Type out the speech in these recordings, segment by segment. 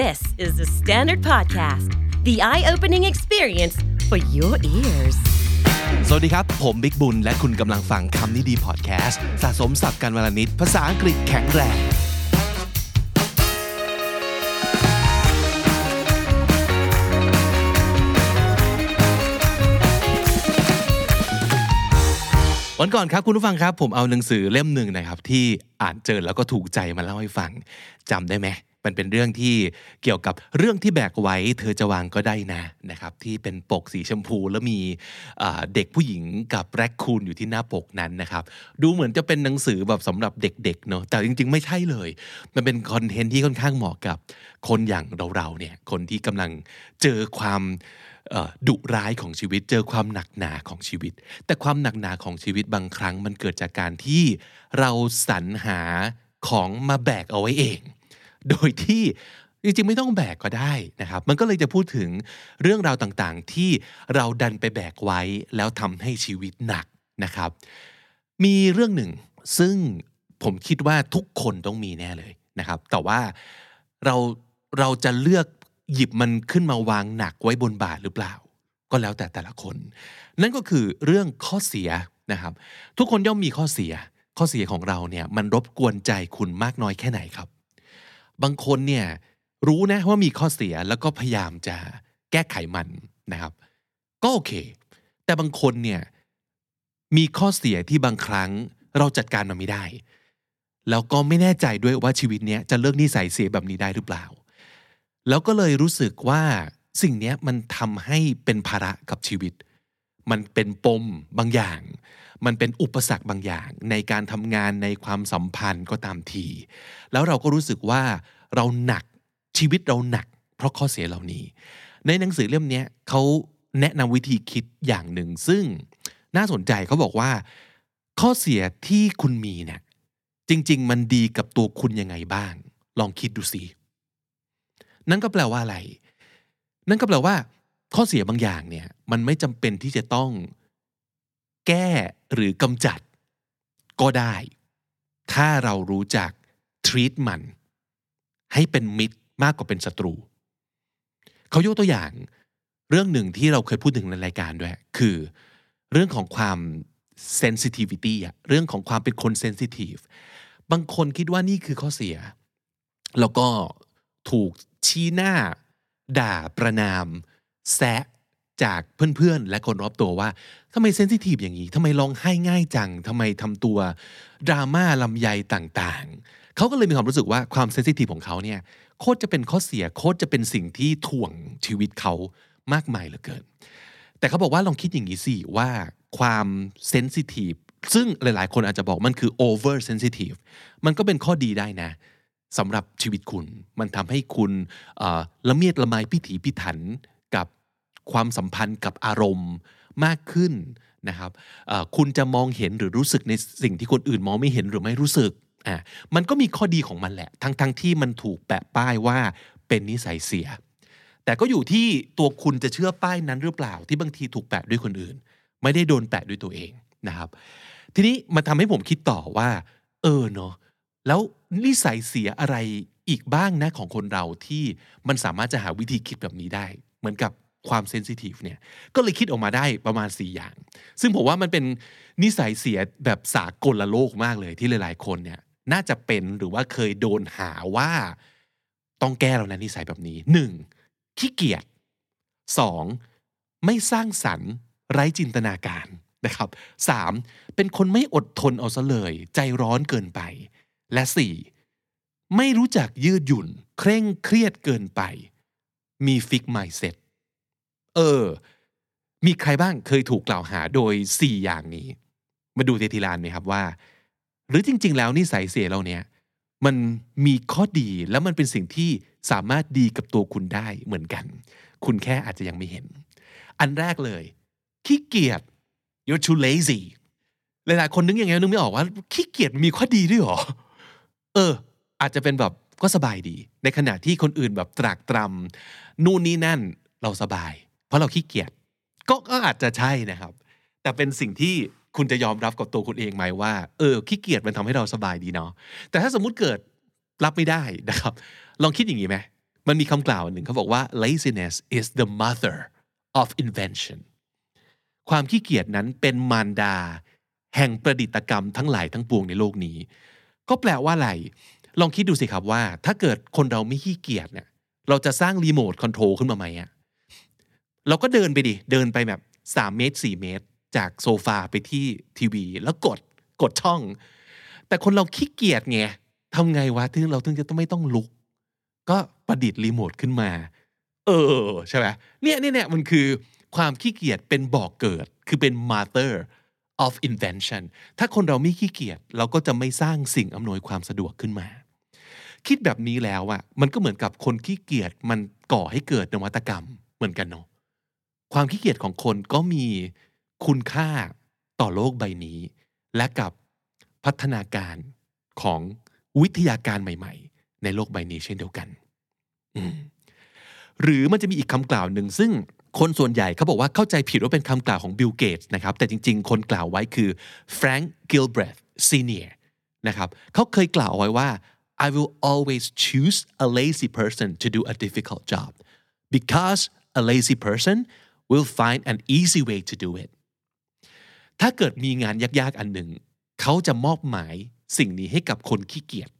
This is the Standard Podcast, the eye-opening experience for your ears. สวัสดีครับผมบิ๊กบุญและคุณกำลังฟังคำนี้ดีพอดแคสต์สะสมศัพท์กันวลนิดภาษาอังกฤษแข็งแรงวันก่อนครับคุณผู้ฟังครับผมเอาหนังสือเล่มหนึ่งนะครับที่อ่านเจอแล้วก็ถูกใจมาเล่าให้ฟังจำได้ไหมมันเป็นเรื่องที่เกี่ยวกับเรื่องที่แบกไว้เธอจะวางก็ได้นะนะครับที่เป็นปกสีชมพูแล้วมีเด็กผู้หญิงกับแร็คคูนอยู่ที่หน้าปกนั้นนะครับดูเหมือนจะเป็นหนังสือแบบสำหรับเด็กๆเนาะแต่จริงๆไม่ใช่เลยมันเป็นคอนเทนต์ที่ค่อนข้างเหมาะกับคนอย่างเราๆเนี่ยคนที่กำลังเจอความดุร้ายของชีวิตเจอความหนักหนาของชีวิตแต่ความหนักหนาของชีวิตบางครั้งมันเกิดจากการที่เราสรรหาของมาแบกเอาไว้เองโดยที่จริงๆไม่ต้องแบกก็ได้นะครับมันก็เลยจะพูดถึงเรื่องราวต่างๆที่เราดันไปแบกไว้แล้วทำให้ชีวิตหนักนะครับมีเรื่องหนึ่งซึ่งผมคิดว่าทุกคนต้องมีแน่เลยนะครับแต่ว่าเราจะเลือกหยิบมันขึ้นมาวางหนักไว้บนบ่าหรือเปล่าก็แล้วแต่ละคนนั่นก็คือเรื่องข้อเสียนะครับทุกคนย่อมมีข้อเสียของเราเนี่ยมันรบกวนใจคุณมากน้อยแค่ไหนครับบางคนเนี่ยรู้นะว่ามีข้อเสียแล้วก็พยายามจะแก้ไขมันนะครับก็โอเคแต่บางคนเนี่ยมีข้อเสียที่บางครั้งเราจัดการมันไม่ได้แล้วก็ไม่แน่ใจด้วยว่าชีวิตเนี้ยจะเลิกนิสัยเสียแบบนี้ได้หรือเปล่าแล้วก็เลยรู้สึกว่าสิ่งนี้มันทำให้เป็นภาระกับชีวิตมันเป็นปมบางอย่างมันเป็นอุปสรรคบางอย่างในการทำงานในความสัมพันธ์ก็ตามทีแล้วเราก็รู้สึกว่าเราหนักชีวิตเราหนักเพราะข้อเสียเหล่านี้ในหนังสือเล่มนี้เขาแนะนำวิธีคิดอย่างหนึ่งซึ่งน่าสนใจเขาบอกว่าข้อเสียที่คุณมีเนี่ยจริงๆมันดีกับตัวคุณยังไงบ้างลองคิดดูสินั่นก็แปลว่าอะไรนั่นก็แปลว่าข้อเสียบางอย่างเนี่ยมันไม่จำเป็นที่จะต้องแก้หรือกำจัดก็ได้ถ้าเรารู้จัก treat มันให้เป็นมิตรมากกว่าเป็นศัตรูเขายกตัวอย่างเรื่องหนึ่งที่เราเคยพูดถึงในรายการด้วยคือเรื่องของความ sensitivity เรื่องของความเป็นคน sensitive บางคนคิดว่านี่คือข้อเสียแล้วก็ถูกชี้หน้าด่าประนามแซะจากเพื่อนๆและคนรอบตัวว่าทำไมเซนซิทีฟอย่างนี้ทำไมร้องไห้ง่ายจังทำไมทำตัวดราม่าลำไยต่างๆเขาก็เลยมีความรู้สึกว่าความเซนซิทีฟของเขาเนี่ยโคตรจะเป็นข้อเสียโคตรจะเป็นสิ่งที่ถ่วงชีวิตเขามากมายเหลือเกินแต่เขาบอกว่าลองคิดอย่างนี้สิว่าความเซนซิทีฟซึ่งหลายๆคนอาจจะบอกมันคือโอเวอร์เซนซิทีฟมันก็เป็นข้อดีได้นะสำหรับชีวิตคุณมันทำให้คุณละเมียดละไมพิถีพิถันกับความสัมพันธ์กับอารมณ์มากขึ้นนะครับคุณจะมองเห็นหรือรู้สึกในสิ่งที่คนอื่นมองไม่เห็นหรือไม่รู้สึกมันก็มีข้อดีของมันแหละทั้งที่มันถูกแปะป้ายว่าเป็นนิสัยเสียแต่ก็อยู่ที่ตัวคุณจะเชื่อป้ายนั้นหรือเปล่าที่บางทีถูกแปะด้วยคนอื่นไม่ได้โดนแปะด้วยตัวเองนะครับทีนี้มันทำให้ผมคิดต่อว่าเนาะแล้วนิสัยเสียอะไรอีกบ้างนะของคนเราที่มันสามารถจะหาวิธีคิดแบบนี้ได้เหมือนกับความเซนซิทีฟเนี่ยก็เลยคิดออกมาได้ประมาณ4อย่างซึ่งผมว่ามันเป็นนิสัยเสียแบบสากลโลกมากเลยที่หลายๆคนเนี่ยน่าจะเป็นหรือว่าเคยโดนหาว่าต้องแก้แล้วนะนิสัยแบบนี้ 1. ขี้เกียจ 2. ไม่สร้างสรรค์ไร้จินตนาการนะครับ 3. เป็นคนไม่อดทนเอาซะเลยใจร้อนเกินไปและ4ไม่รู้จักยืดหยุ่นเคร่งเครียดเกินไปมีFixed Mindsetมีใครบ้างเคยถูกกล่าวหาโดย4อย่างนี้มาดูทีละอันไหมครับว่าหรือจริงๆแล้วนิสัยเสียเราเนี่ยมันมีข้อดีแล้วมันเป็นสิ่งที่สามารถดีกับตัวคุณได้เหมือนกันคุณแค่อาจจะยังไม่เห็นอันแรกเลยขี้เกียจ You're too lazy หลายๆคนนึกยังไงนึกไม่ออกว่าขี้เกียจมีข้อดีด้วยหรออาจจะเป็นแบบก็สบายดีในขณะที่คนอื่นแบบตรากตรำนู่นนี่นั่นเราสบายเพราะเราขี้เกียจก็อาจจะใช่นะครับแต่เป็นสิ่งที่คุณจะยอมรับกับตัวคุณเองไหมว่าขี้เกียจมันทำให้เราสบายดีเนาะแต่ถ้าสมมุติเกิดรับไม่ได้นะครับลองคิดอย่างนี้ไหม มันมีคำกล่าวหนึ่งเขาบอกว่า laziness is the mother of invention ความขี้เกียจนั้นเป็นมารดาแห่งประดิษฐกรรมทั้งหลายทั้งปวงในโลกนี้ก็แปลว่าอะไรลองคิดดูสิครับว่าถ้าเกิดคนเราไม่ขี้เกียจเนี่ยเราจะสร้างรีโมทคอนโทรลขึ้นมาไหมอ่ะเราก็เดินไปดิเดินไปแบบ3เมตร4เมตรจากโซฟาไปที่ทีวีแล้วกดช่องแต่คนเราขี้เกียจไงทำไงวะที่เราถึงจะไม่ต้องลุกก็ประดิษฐ์รีโมทขึ้นมาใช่ไหมเนี่ยมันคือความขี้เกียจเป็นบ่อเกิดคือเป็น mother of invention ถ้าคนเราไม่ขี้เกียจเราก็จะไม่สร้างสิ่งอำนวยความสะดวกขึ้นมาคิดแบบนี้แล้วอ่ะมันก็เหมือนกับคนขี้เกียจมันก่อให้เกิดนวัตกรรมเหมือนกันเนาะความขี้เกียจของคนก็มีคุณค่าต่อโลกใบนี้และกับพัฒนาการของวิทยาการใหม่ๆในโลกใบนี้เช่นเดียวกันหรือมันจะมีอีกคำกล่าวหนึ่งซึ่งคนส่วนใหญ่เขาบอกว่าเข้าใจผิดว่าเป็นคำกล่าวของบิลเกตส์นะครับแต่จริงๆคนกล่าวไว้คือแฟรงค์กิลเบรธซีเนียร์นะครับเขาเคยกล่าวเอาไว้ว่า I will always choose a lazy person to do a difficult job because a lazy person will find an easy way to do it ถ้าเกิดมีงานยากๆอันหนึ่งเขาจะมอบหมายสิ่งนี้ให้กับคนขี้เกียจ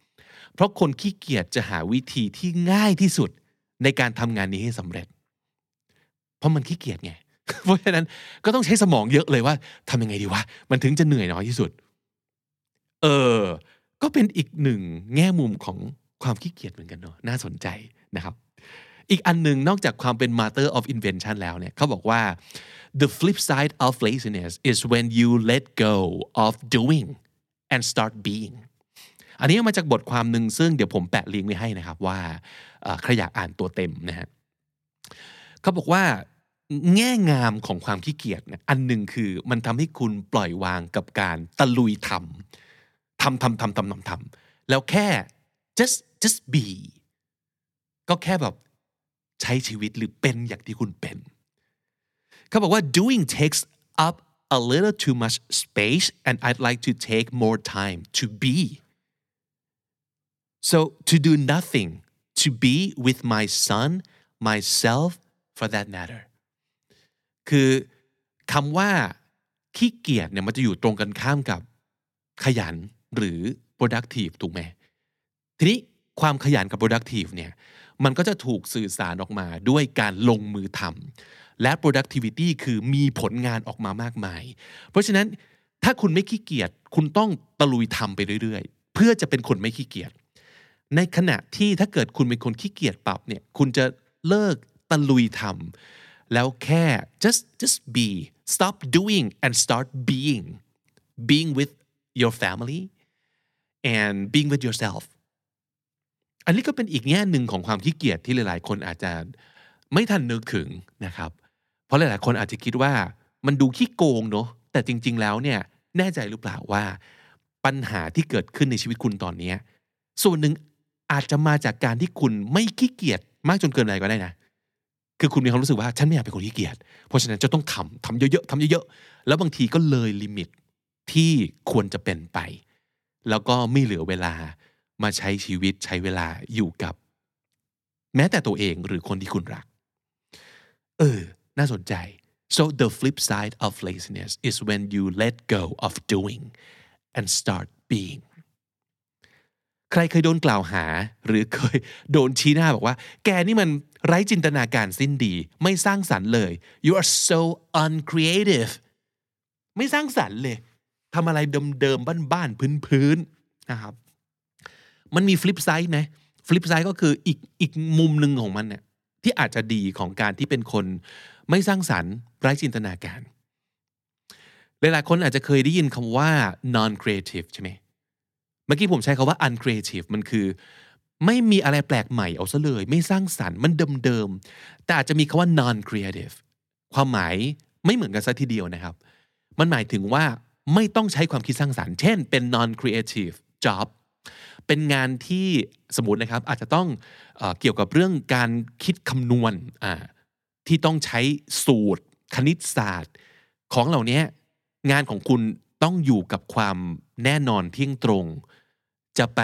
เพราะคนขี้เกียจจะหาวิธีที่ง่ายที่สุดในการทำงานนี้ให้สำเร็จเพราะมันขี้เกียจไงเพราะฉะนั้นก็ต้องใช้สมองเยอะเลยว่าทำยังไงดีวะมันถึงจะเหนื่อยน้อยที่สุดก็เป็นอีกหนึ่งแง่มุมของความขี้เกียจเหมือนกันเนาะน่าสนใจนะครับอีกอันหนึ่งนอกจากความเป็น mother of invention แล้วเนี่ยเขาบอกว่า the flip side of laziness is when you let go of doing and start being อันนี้มาจากบทความหนึ่งซึ่งเดี๋ยวผมแปะลิงก์ไว้ให้นะครับว่าใครอยากอ่านตัวเต็มนะฮะเขาบอกว่าแง่งามของความขี้เกียจเนี่ยอันหนึ่งคือมันทำให้คุณปล่อยวางกับการตะลุยทำแล้วแค่ just be ก็แค่แบบใช้ชีวิตหรือเป็นอย่างที่คุณเป็นเขาบอกว่า doing takes up a little too much space and I'd like to take more time to be so to do nothing to be with my son myself for that matter คือคำว่าขี้เกียจเนี่ยมันจะอยู่ตรงกันข้ามกับขยันหรือ productive ถูกไหมทีนี้ความขยันกับ productive เนี่ยมันก็จะถูกสื่อสารออกมาด้วยการลงมือทำและ productivity คือมีผลงานออกมามากมายเพราะฉะนั้นถ้าคุณไม่ขี้เกียจคุณต้องตะลุยทำไปเรื่อยๆเพื่อจะเป็นคนไม่ขี้เกียจในขณะที่ถ้าเกิดคุณเป็นคนขี้เกียจปั๊บเนี่ยคุณจะเลิกตะลุยทำแล้วแค่ just be stop doing and start being with your family and being with yourselfอันนี้ก็เป็นอีกแง่หนึ่งของความขี้เกียจที่หลายๆคนอาจจะไม่ทันนึกถึงนะครับเพราะหลายๆคนอาจจะคิดว่ามันดูขี้โกงเนาะแต่จริงๆแล้วเนี่ยแน่ใจหรือเปล่าว่าปัญหาที่เกิดขึ้นในชีวิตคุณตอนนี้ส่วนหนึ่งอาจจะมาจากการที่คุณไม่ขี้เกียจมากจนเกินไปก็ได้นะคือคุณมีความรู้สึกว่าฉันไม่อยากเป็นคนขี้เกียจเพราะฉะนั้นจะต้องทำเยอะๆทำเยอะๆแล้วบางทีก็เลยลิมิตที่ควรจะเป็นไปแล้วก็ไม่เหลือเวลามาใช้ชีวิตใช้เวลาอยู่กับแม้แต่ตัวเองหรือคนที่คุณรักน่าสนใจ so the flip side of laziness is when you let go of doing and start being ใครเคยโดนกล่าวหาหรือเคยโดนชี้หน้าบอกว่าแกนี่มันไร้จินตนาการสิ้นดีไม่สร้างสรรค์เลย you are so uncreative ไม่สร้างสรรค์เลยทำอะไรเดิมๆบ้านๆพื้นๆนะครับมันมีฟลิปไซด์ไหมฟลิปไซด์ก็คืออีกมุมหนึ่งของมันเนี่ยที่อาจจะดีของการที่เป็นคนไม่สร้างสรรค์ไร้จินตนาการหลายๆคนอาจจะเคยได้ยินคำว่า non creative ใช่ไหมเมื่อกี้ผมใช้คำว่า uncreative มันคือไม่มีอะไรแปลกใหม่เอาซะเลยไม่สร้างสรรค์มันเดิมๆแต่อาจจะมีคำว่า non creative ความหมายไม่เหมือนกันซะทีเดียวนะครับมันหมายถึงว่าไม่ต้องใช้ความคิดสร้างสรรค์เช่นเป็น non creative jobเป็นงานที่สมมุตินะครับอาจจะต้องเกี่ยวกับเรื่องการคิดคำนวณที่ต้องใช้สูตรคณิตศาสตร์ของเหล่านี้งานของคุณต้องอยู่กับความแน่นอนเที่ยงตรงจะไป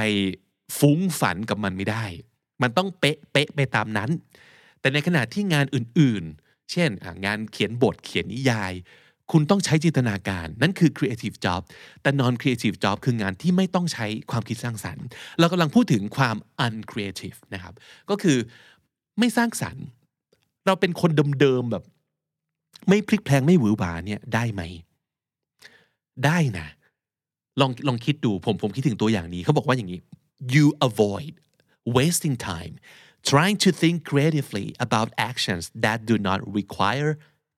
ฟุ้งฝันกับมันไม่ได้ มันต้องเป๊ะไปตามนั้นแต่ในขณะที่งานอื่นๆเช่นงานเขียนบทเขียนนิยายคุณต้องใช้จินตนาการนั่นคือ creative job แต่ non creative job คืองานที่ไม่ต้องใช้ความคิดสร้างสรรค์เรากำลังพูดถึงความ uncreative นะครับก็คือไม่สร้างสรรค์เราเป็นคนเดิมๆแบบไม่พลิกแพลงไม่หวือหวาเนี่ยได้ไหมได้นะลองคิดดูผมคิดถึงตัวอย่างนี้เขาบอกว่าอย่างนี้ you avoid wasting time trying to think creatively about actions that do not require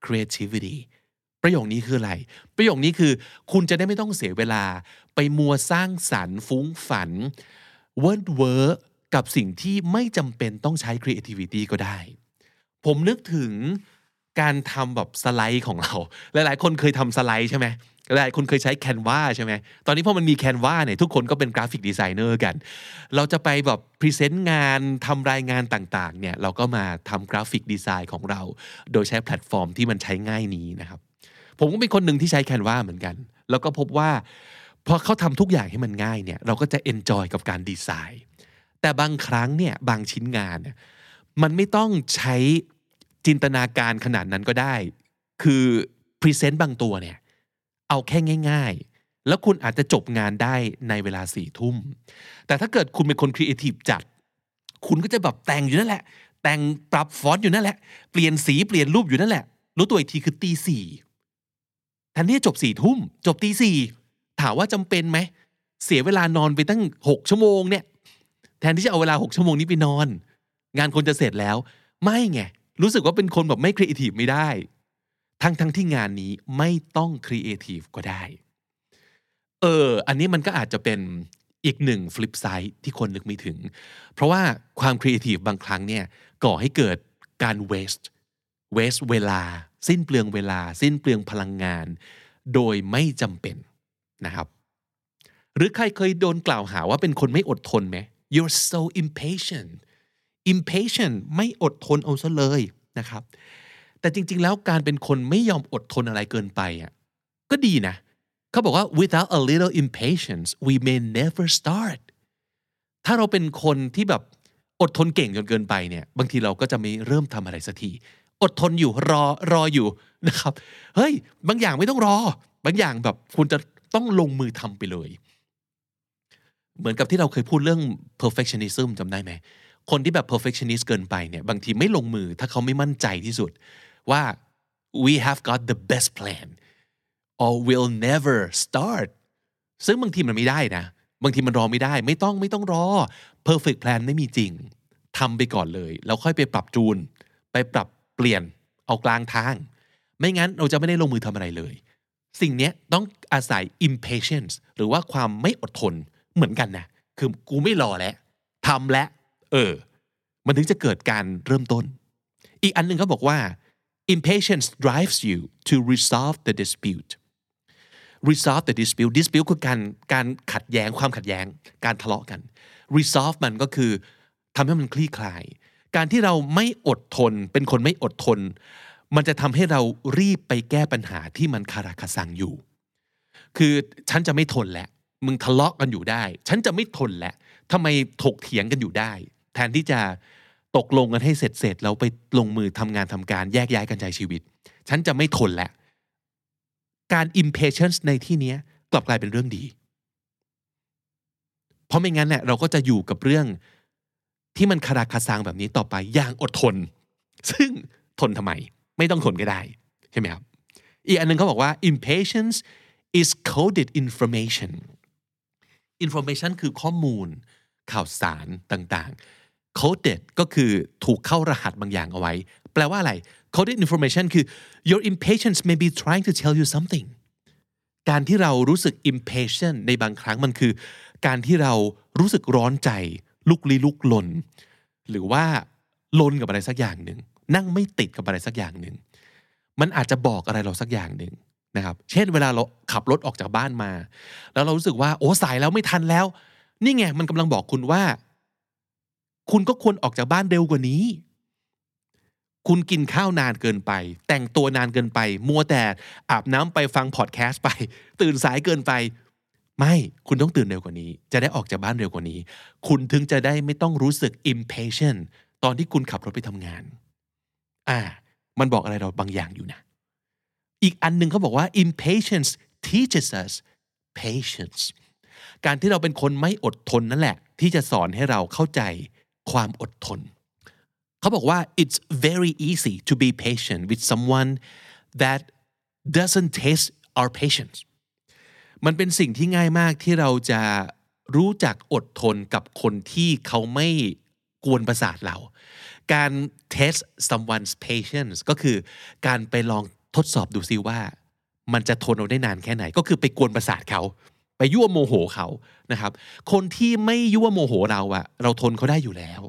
creativityประโยคนี้คืออะไรประโยคนี้คือคุณจะได้ไม่ต้องเสียเวลาไปมัวสร้างสรรค์ฟุ้งฝันเวิร์ดเวิร์กับสิ่งที่ไม่จำเป็นต้องใช้ creativity ก็ได้ผมนึกถึงการทำแบบสไลด์ของเราหลายๆคนเคยทำสไลด์ใช่ไหมหลายๆคนเคยใช้ Canva ใช่ไหมตอนนี้พอมันมี Canva เนี่ยทุกคนก็เป็นกราฟิกดีไซเนอร์กันเราจะไปแบบพรีเซนต์งานทำรายงานต่างๆเนี่ยเราก็มาทำกราฟิกดีไซน์ของเราโดยใช้แพลตฟอร์มที่มันใช้ง่ายนี้นะครับผมก็เป็นคนหนึ่งที่ใช้ Canva เหมือนกันแล้วก็พบว่าพอเขาทำทุกอย่างให้มันง่ายเนี่ยเราก็จะ enjoy กับการดีไซน์แต่บางครั้งเนี่ยบางชิ้นงานเนี่ยมันไม่ต้องใช้จินตนาการขนาดนั้นก็ได้คือพรีเซนต์บางตัวเนี่ยเอาแค่ง่ายๆแล้วคุณอาจจะจบงานได้ในเวลา 22:00 นแต่ถ้าเกิดคุณเป็นคนครีเอทีฟจัดคุณก็จะแบบแต่งอยู่นั่นแหละแต่งปรับฟอนต์อยู่นั่นแหละเปลี่ยนสีเปลี่ยนรูปอยู่นั่นแหละรู้ตัวอีกทีคือ 4:00 นแทนที่จะจบ 22:00 นจบ 4:00 นถามว่าจำเป็นไหมเสียเวลานอนไปตั้ง6ชั่วโมงเนี่ยแทนที่จะเอาเวลา6ชั่วโมงนี้ไปนอนงานคนจะเสร็จแล้วไม่ไงรู้สึกว่าเป็นคนแบบไม่ครีเอทีฟไม่ได้ทั้งที่งานนี้ไม่ต้องครีเอทีฟก็ได้อันนี้มันก็อาจจะเป็นอีกหนึ่งฟลิปไซด์ที่คนนึกไม่ถึงเพราะว่าความครีเอทีฟบางครั้งเนี่ยก่อให้เกิดการเวสต์เวลาสิ้นเปลืองเวลาสิ้นเปลืองพลังงานโดยไม่จำเป็นนะครับหรือใครเคยโดนกล่าวหาว่าเป็นคนไม่อดทนไหม You're so impatient ไม่อดทนเอาซะเลยนะครับแต่จริงๆแล้วการเป็นคนไม่ยอมอดทนอะไรเกินไปอ่ะก็ดีนะเขาบอกว่า without a little impatience we may never start ถ้าเราเป็นคนที่แบบอดทนเก่งจนเกินไปเนี่ยบางทีเราก็จะไม่เริ่มทำอะไรสักทีอดทนอยู่รออยู่นะครับเฮ้ยบางอย่างไม่ต้องรอบางอย่างแบบคุณจะต้องลงมือทำไปเลยเหมือนกับที่เราเคยพูดเรื่อง perfectionism จำได้ไหมคนที่แบบ perfectionist เกินไปเนี่ยบางทีไม่ลงมือถ้าเขาไม่มั่นใจที่สุดว่า we have got the best plan or we'll never start ซึ่งบางทีมันไม่ได้นะบางทีมันรอไม่ได้ไม่ต้องรอ perfect plan ไม่มีจริงทำไปก่อนเลยแล้วค่อยไปปรับจูนไปปรับเปลี่ยนเอากลางทางไม่งั้นเราจะไม่ได้ลงมือทำอะไรเลยสิ่งนี้ต้องอาศัย impatience หรือว่าความไม่อดทนเหมือนกันนะคือกูไม่รอแล้วทำแล้วมันถึงจะเกิดการเริ่มต้นอีกอันนึงเขาบอกว่า impatience drives you to resolve the dispute dispute คือการขัดแย้งความขัดแย้งการทะเลาะกัน resolve มันก็คือทำให้มันคลี่คลายการที่เราไม่อดทนเป็นคนไม่อดทนมันจะทำให้เรารีบไปแก้ปัญหาที่มันคาราคาซังอยู่คือฉันจะไม่ทนแล้วมึงทะเลาะกันอยู่ได้ฉันจะไม่ทนแล้วทำไมถกเถียงกันอยู่ได้แทนที่จะตกลงกันให้เสร็จแล้วไปลงมือทำงานทำการแยกย้ายกันใช้ชีวิตฉันจะไม่ทนแล้วการ impatience ในที่นี้กลับกลายเป็นเรื่องดีเพราะไม่งั้นเนี่ยเราก็จะอยู่กับเรื่องที่มันคาราคาซังแบบนี้ต่อไปอย่างอดทนซึ่งทนทำไมไม่ต้องทนก็ได้ใช่ไหมครับอีกอันนึงเขาบอกว่า impatience is coded information คือข้อมูลข่าวสารต่างๆ coded ก็คือถูกเข้ารหัสบางอย่างเอาไว้แปลว่าอะไร coded information คือ your impatience may be trying to tell you something การที่เรารู้สึก impatient ในบางครั้งมันคือการที่เรารู้สึกร้อนใจลุกลี้ลุกลนหรือว่าลนกับอะไรสักอย่างหนึ่งนั่งไม่ติดกับอะไรสักอย่างหนึ่งมันอาจจะบอกอะไรเราสักอย่างหนึ่งนะครับเช่นเวลาเราขับรถออกจากบ้านมาแล้วเรารู้สึกว่าโอ้สายแล้วไม่ทันแล้วนี่ไงมันกำลังบอกคุณว่าคุณก็ควรออกจากบ้านเร็วกว่านี้คุณกินข้าวนานเกินไปแต่งตัวนานเกินไปมัวแต่อาบน้ำไปฟังพอดแคสต์ไปตื่นสายเกินไป ไม่คุณต้องตื่นเร็วกว่านี้จะได้ออกจากบ้านเร็วกว่านี้คุณถึงจะได้ไม่ต้องรู้สึก impatient ตอนที่คุณขับรถไปทำงานมันบอกอะไรเราบางอย่างอยู่นะอีกอันนึงเขาบอกว่า impatience teaches us patience การที่เราเป็นคนไม่อดทนนั่นแหละที่จะสอนให้เราเข้าใจความอดทนเขาบอกว่า it's very easy to be patient with someone that doesn't taste our patience มันเป็นสิ่งที่ง่ายมากที่เราจะรู้จักอดทนกับคนที่เขาไม่กวนประสาทเราการ test someone's patience ก็คือการไปลองทดสอบดูซิว่ามันจะทนเอาได้นานแค่ไหนก็คือไปกวนประสาทเขาไปยั่วโมโหเขานะครับคนที่ไม่ยั่วโมโหเราอะเราทนเขาได้อยู่แล้ว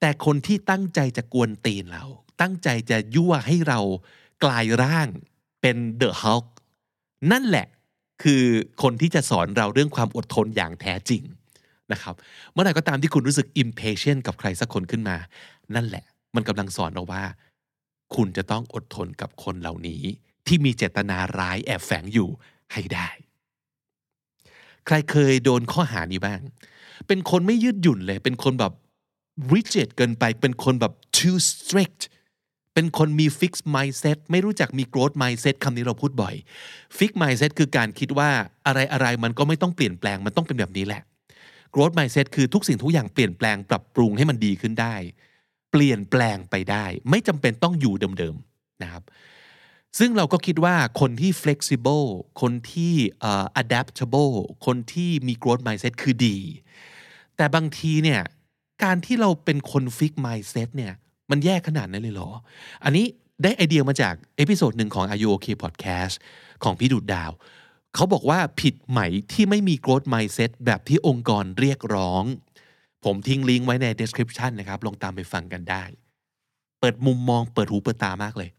แต่คนที่ตั้งใจจะกวนตีนเราตั้งใจจะยั่วให้เรากลายร่างเป็นเดอะฮัลค์นั่นแหละคือคนที่จะสอนเราเรื่องความอดทนอย่างแท้จริงนะครับเมื่อไหร่ก็ตามที่คุณรู้สึก impatient กับใครสักคนขึ้นมานั่นแหละมันกำลังสอนเราว่าคุณจะต้องอดทนกับคนเหล่านี้ที่มีเจตนาร้ายแอบแฝงอยู่ให้ได้ใครเคยโดนข้อหานี้บ้างเป็นคนไม่ยืดหยุ่นเลยเป็นคนแบบ rigid เกินไปเป็นคนแบบ too strict เป็นคนมี fixed mindset ไม่รู้จักมี growth mindset คำนี้เราพูดบ่อย fixed mindset คือการคิดว่าอะไรๆมันก็ไม่ต้องเปลี่ยนแปลงมันต้องเป็นแบบนี้แหละ growth mindset คือทุกสิ่งทุกอย่างเปลี่ยนแปลงปรับปรุงให้มันดีขึ้นได้เปลี่ยนแปลงไปได้ไม่จำเป็นต้องอยู่เดิมๆนะครับซึ่งเราก็คิดว่าคนที่ flexible คนที่ adaptable คนที่มี growth mindset คือดีแต่บางทีเนี่ยการที่เราเป็นคน fixed mindset เนี่ยมันแย่ขนาดนั้นเลยเหรออันนี้ได้ไอเดียมาจากเอพิโซดหนึ่งของ Are You Okay Podcast ของพี่ดูดดาวเขาบอกว่าผิดไหมที่ไม่มี growth mindset แบบที่องค์กรเรียกร้องผมทิ้งลิงก์ไว้ใน description นะครับลองตามไปฟังกันได้เปิดมุมมองเปิดหูเปิดตามากเลย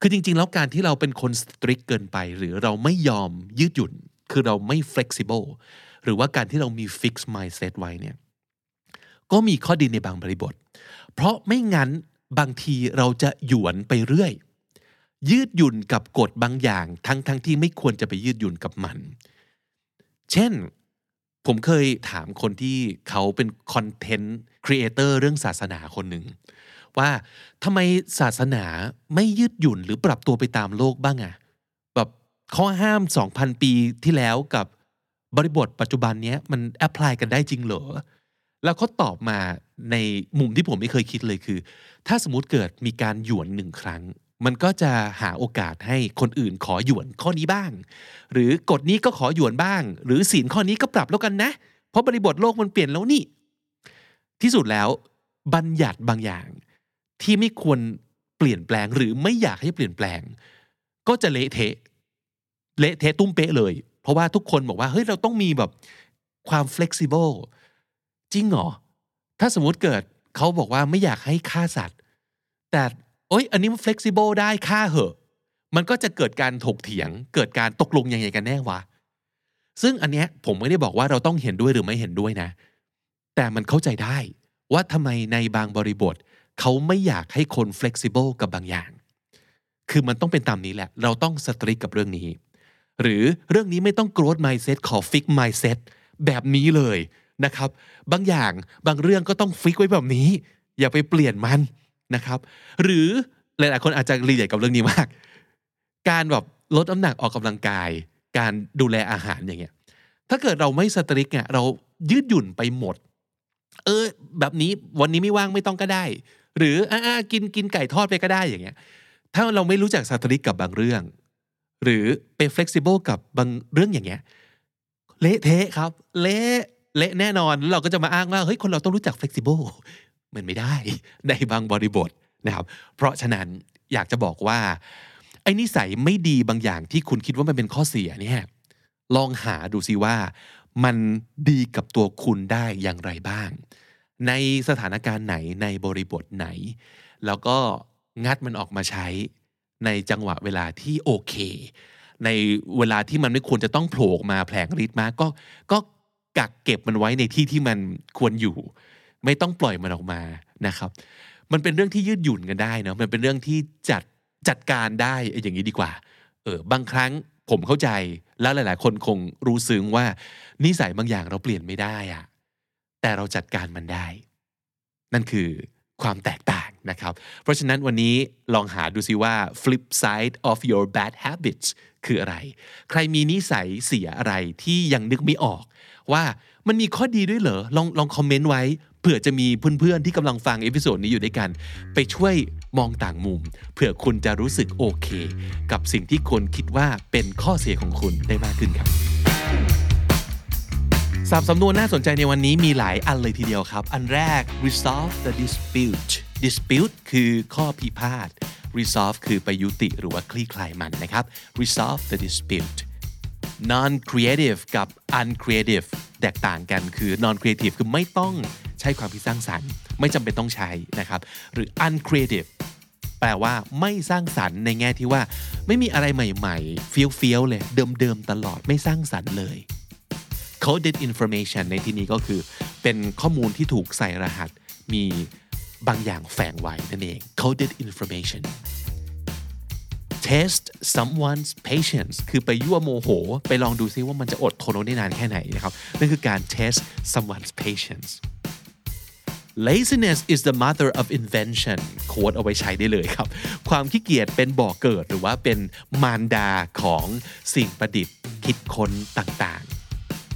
คือจริงๆแล้วการที่เราเป็นคน strict เกินไปหรือเราไม่ยอมยืดหยุ่นคือเราไม่ flexible หรือว่าการที่เรามี fixed mindset ไว้เนี่ยก็มีข้อดีในบางบริบทเพราะไม่งั้นบางทีเราจะหยวนไปเรื่อยยืดหยุ่นกับกฎบางอย่างทั้งที่ไม่ควรจะไปยืดหยุ่นกับมันเช่นผมเคยถามคนที่เขาเป็นคอนเทนต์ครีเอเตอร์เรื่องศาสนาคนหนึ่งว่าทำไมศาสนาไม่ยืดหยุ่นหรือปรับตัวไปตามโลกบ้างอะแบบข้อห้าม 2,000 ปีที่แล้วกับบริบทปัจจุบันเนี้ยมันแอพพลายกันได้จริงเหรอแล้วเขาตอบมาในมุมที่ผมไม่เคยคิดเลยคือถ้าสมมติเกิดมีการหยวนหนึ่งครั้งมันก็จะหาโอกาสให้คนอื่นขอหยวนข้อนี้บ้างหรือกฎนี้ก็ขอหยวนบ้างหรือศีลข้อนี้ก็ปรับแล้วกันนะเพราะบริบทโลกมันเปลี่ยนแล้วนี่ที่สุดแล้วบัญญัติบางอย่างที่ไม่ควรเปลี่ยนแปลงหรือไม่อยากให้เปลี่ยนแปลงก็จะเละเทะตุ้มเป๊ะเลยเพราะว่าทุกคนบอกว่าเฮ้ยเราต้องมีแบบความ flexible จริงเหรอถ้าสมมติเกิดเขาบอกว่าไม่อยากให้ฆ่าสัตว์แต่โอ้ยอันนี้มัน flexible ได้ค่าเหอะมันก็จะเกิดการถกเถียงเกิดการตกลงยังไงกันแน่วะซึ่งอันเนี้ยผมไม่ได้บอกว่าเราต้องเห็นด้วยหรือไม่เห็นด้วยนะแต่มันเข้าใจได้ว่าทำไมในบางบริบทเขาไม่อยากให้คน flexible กับบางอย่างคือมันต้องเป็นตามนี้แหละเราต้อง strict กับเรื่องนี้หรือเรื่องนี้ไม่ต้อง growth mindset ขอ fix mindset แบบนี้เลยนะครับบางอย่างบางเรื่องก็ต้อง fix ไว้แบบนี้อย่าไปเปลี่ยนมันนะครับหรือหลายๆคนอาจจะรีเลทกับเรื่องนี้มากการแบบลดน้ำหนักออกกำลังกายการดูแลอาหารอย่างเงี้ยถ้าเกิดเราไม่สตริกเนี่ยเรายืดหยุ่นไปหมดแบบนี้วันนี้ไม่ว่างไม่ต้องก็ได้หรือกินไก่ทอดไปก็ได้อย่างเงี้ยถ้าเราไม่รู้จักสตริกกับบางเรื่องหรือไปเฟล็กซิเบิลกับบางเรื่องอย่างเงี้ยเละเทะครับเละแน่นอนแล้วเราก็จะมาอ้างว่าเฮ้ยคนเราต้องรู้จักเฟล็กซิเบิลมันไม่ได้ในบางบริบทนะครับเพราะฉะนั้นอยากจะบอกว่าไอ้นิสัยไม่ดีบางอย่างที่คุณคิดว่ามันเป็นข้อเสียเนี่ยลองหาดูสิว่ามันดีกับตัวคุณได้อย่างไรบ้างในสถานการณ์ไหนในบริบทไหนแล้วก็งัดมันออกมาใช้ในจังหวะเวลาที่โอเคในเวลาที่มันไม่ควรจะต้องโผล่มาแผลงฤทธิ์มาก็กักเก็บมันไว้ในที่ที่มันควรอยู่ไม่ต้องปล่อยมันออกมานะครับมันเป็นเรื่องที่ยืดหยุ่นกันได้เนาะมันเป็นเรื่องที่จัดการได้อย่างนี้ดีกว่าบางครั้ง ผมเข้าใจแล้วหลายๆคนคงรู้ซึ้งว่านิสัยบางอย่างเราเปลี่ยนไม่ได้อะแต่เราจัดการมันได้นั่นคือความแตกต่างนะครับเพราะฉะนั้นวันนี้ลองหาดูซิว่า flip side of your bad habits คืออะไรใครมีนิสัยเสียอะไรที่ยังนึกไม่ออกว่ามันมีข้อดีด้วยเหรอลองคอมเมนต์ไว้เผื่อจะมีเพื่อนๆที่กำลังฟังเอพิโซดนี้อยู่ด้วยกันไปช่วยมองต่างมุมเผื่อคุณจะรู้สึกโอเคกับสิ่งที่คนคิดว่าเป็นข้อเสียของคุณได้มากขึ้นครับสามสำนวนน่าสนใจในวันนี้มีหลายอันเลยทีเดียวครับอันแรก resolve the dispute คือข้อพิพาท resolve คือไปยุติหรือว่าคลี่คลายมันนะครับ resolve the dispute non-creative กับ uncreative แตกต่างกันคือ non-creative คือไม่ต้องใช้ความคิดสร้างสรรค์ไม่จำเป็นต้องใช้นะครับหรือ uncreative แปลว่าไม่สร้างสรรค์ในแง่ที่ว่าไม่มีอะไรใหม่ๆเฟี้ยวๆเลยเดิมๆตลอดไม่สร้างสรรค์เลย coded information ในที่นี้ก็คือเป็นข้อมูลที่ถูกใส่รหัสมีบางอย่างแฝงไว้นั่นเอง coded information test someone's patience คือไปยั่วโมโหไปลองดูซิว่ามันจะอดทนได้นานแค่ไหนนะครับนั่นคือการ test someone's patience laziness is the mother of invention โค้ดเอาไว้ใช้ได้เลยครับความขี้เกียจเป็นบ่อเกิดหรือว่าเป็นมารดาของสิ่งประดิษฐ์คิดค้นต่าง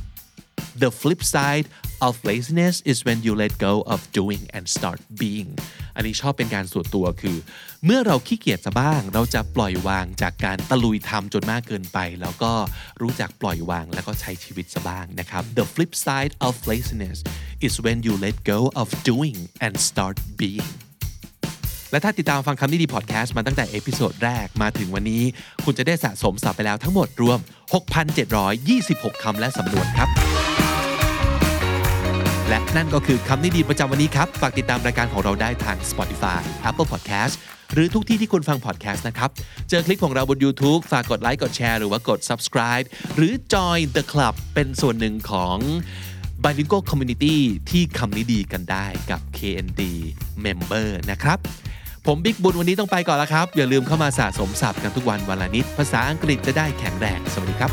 ๆ the flip side of laziness is when you let go of doing and start being อันนี้ชอบเป็นการส่วนตัวคือเมื่อเราขี้เกียจซะบ้างเราจะปล่อยวางจากการตะลุยทำจนมากเกินไปแล้วก็รู้จักปล่อยวางแล้วก็ใช้ชีวิตซะบ้างนะครับ The flip side of laziness is when you let go of doing and start being และถ้าติดตามฟังคำนี้ดีพอดแคสต์มาตั้งแต่เอพิโซดแรกมาถึงวันนี้คุณจะได้สะสมศัพท์ไปแล้วทั้งหมดรวม 6,726 คำและสำนวนครับและนั่นก็คือคำนี้ดีประจำวันนี้ครับฝากติดตามรายการของเราได้ทาง Spotify Apple Podcast หรือทุกที่ที่คุณฟัง podcast นะครับเจอคลิปของเราบน YouTube ฝากกดไลค์กดแชร์หรือว่ากด Subscribe หรือ Join the Club เป็นส่วนหนึ่งของ Bilingual Community ที่คำนี้ดีกันได้กับ KND Member นะครับผมบิ๊กบุญวันนี้ต้องไปก่อนแล้วครับอย่าลืมเข้ามาสะสมศัพท์กันทุกวันวันละนิดภาษาอังกฤษจะได้แข็งแรงสวัสดีครับ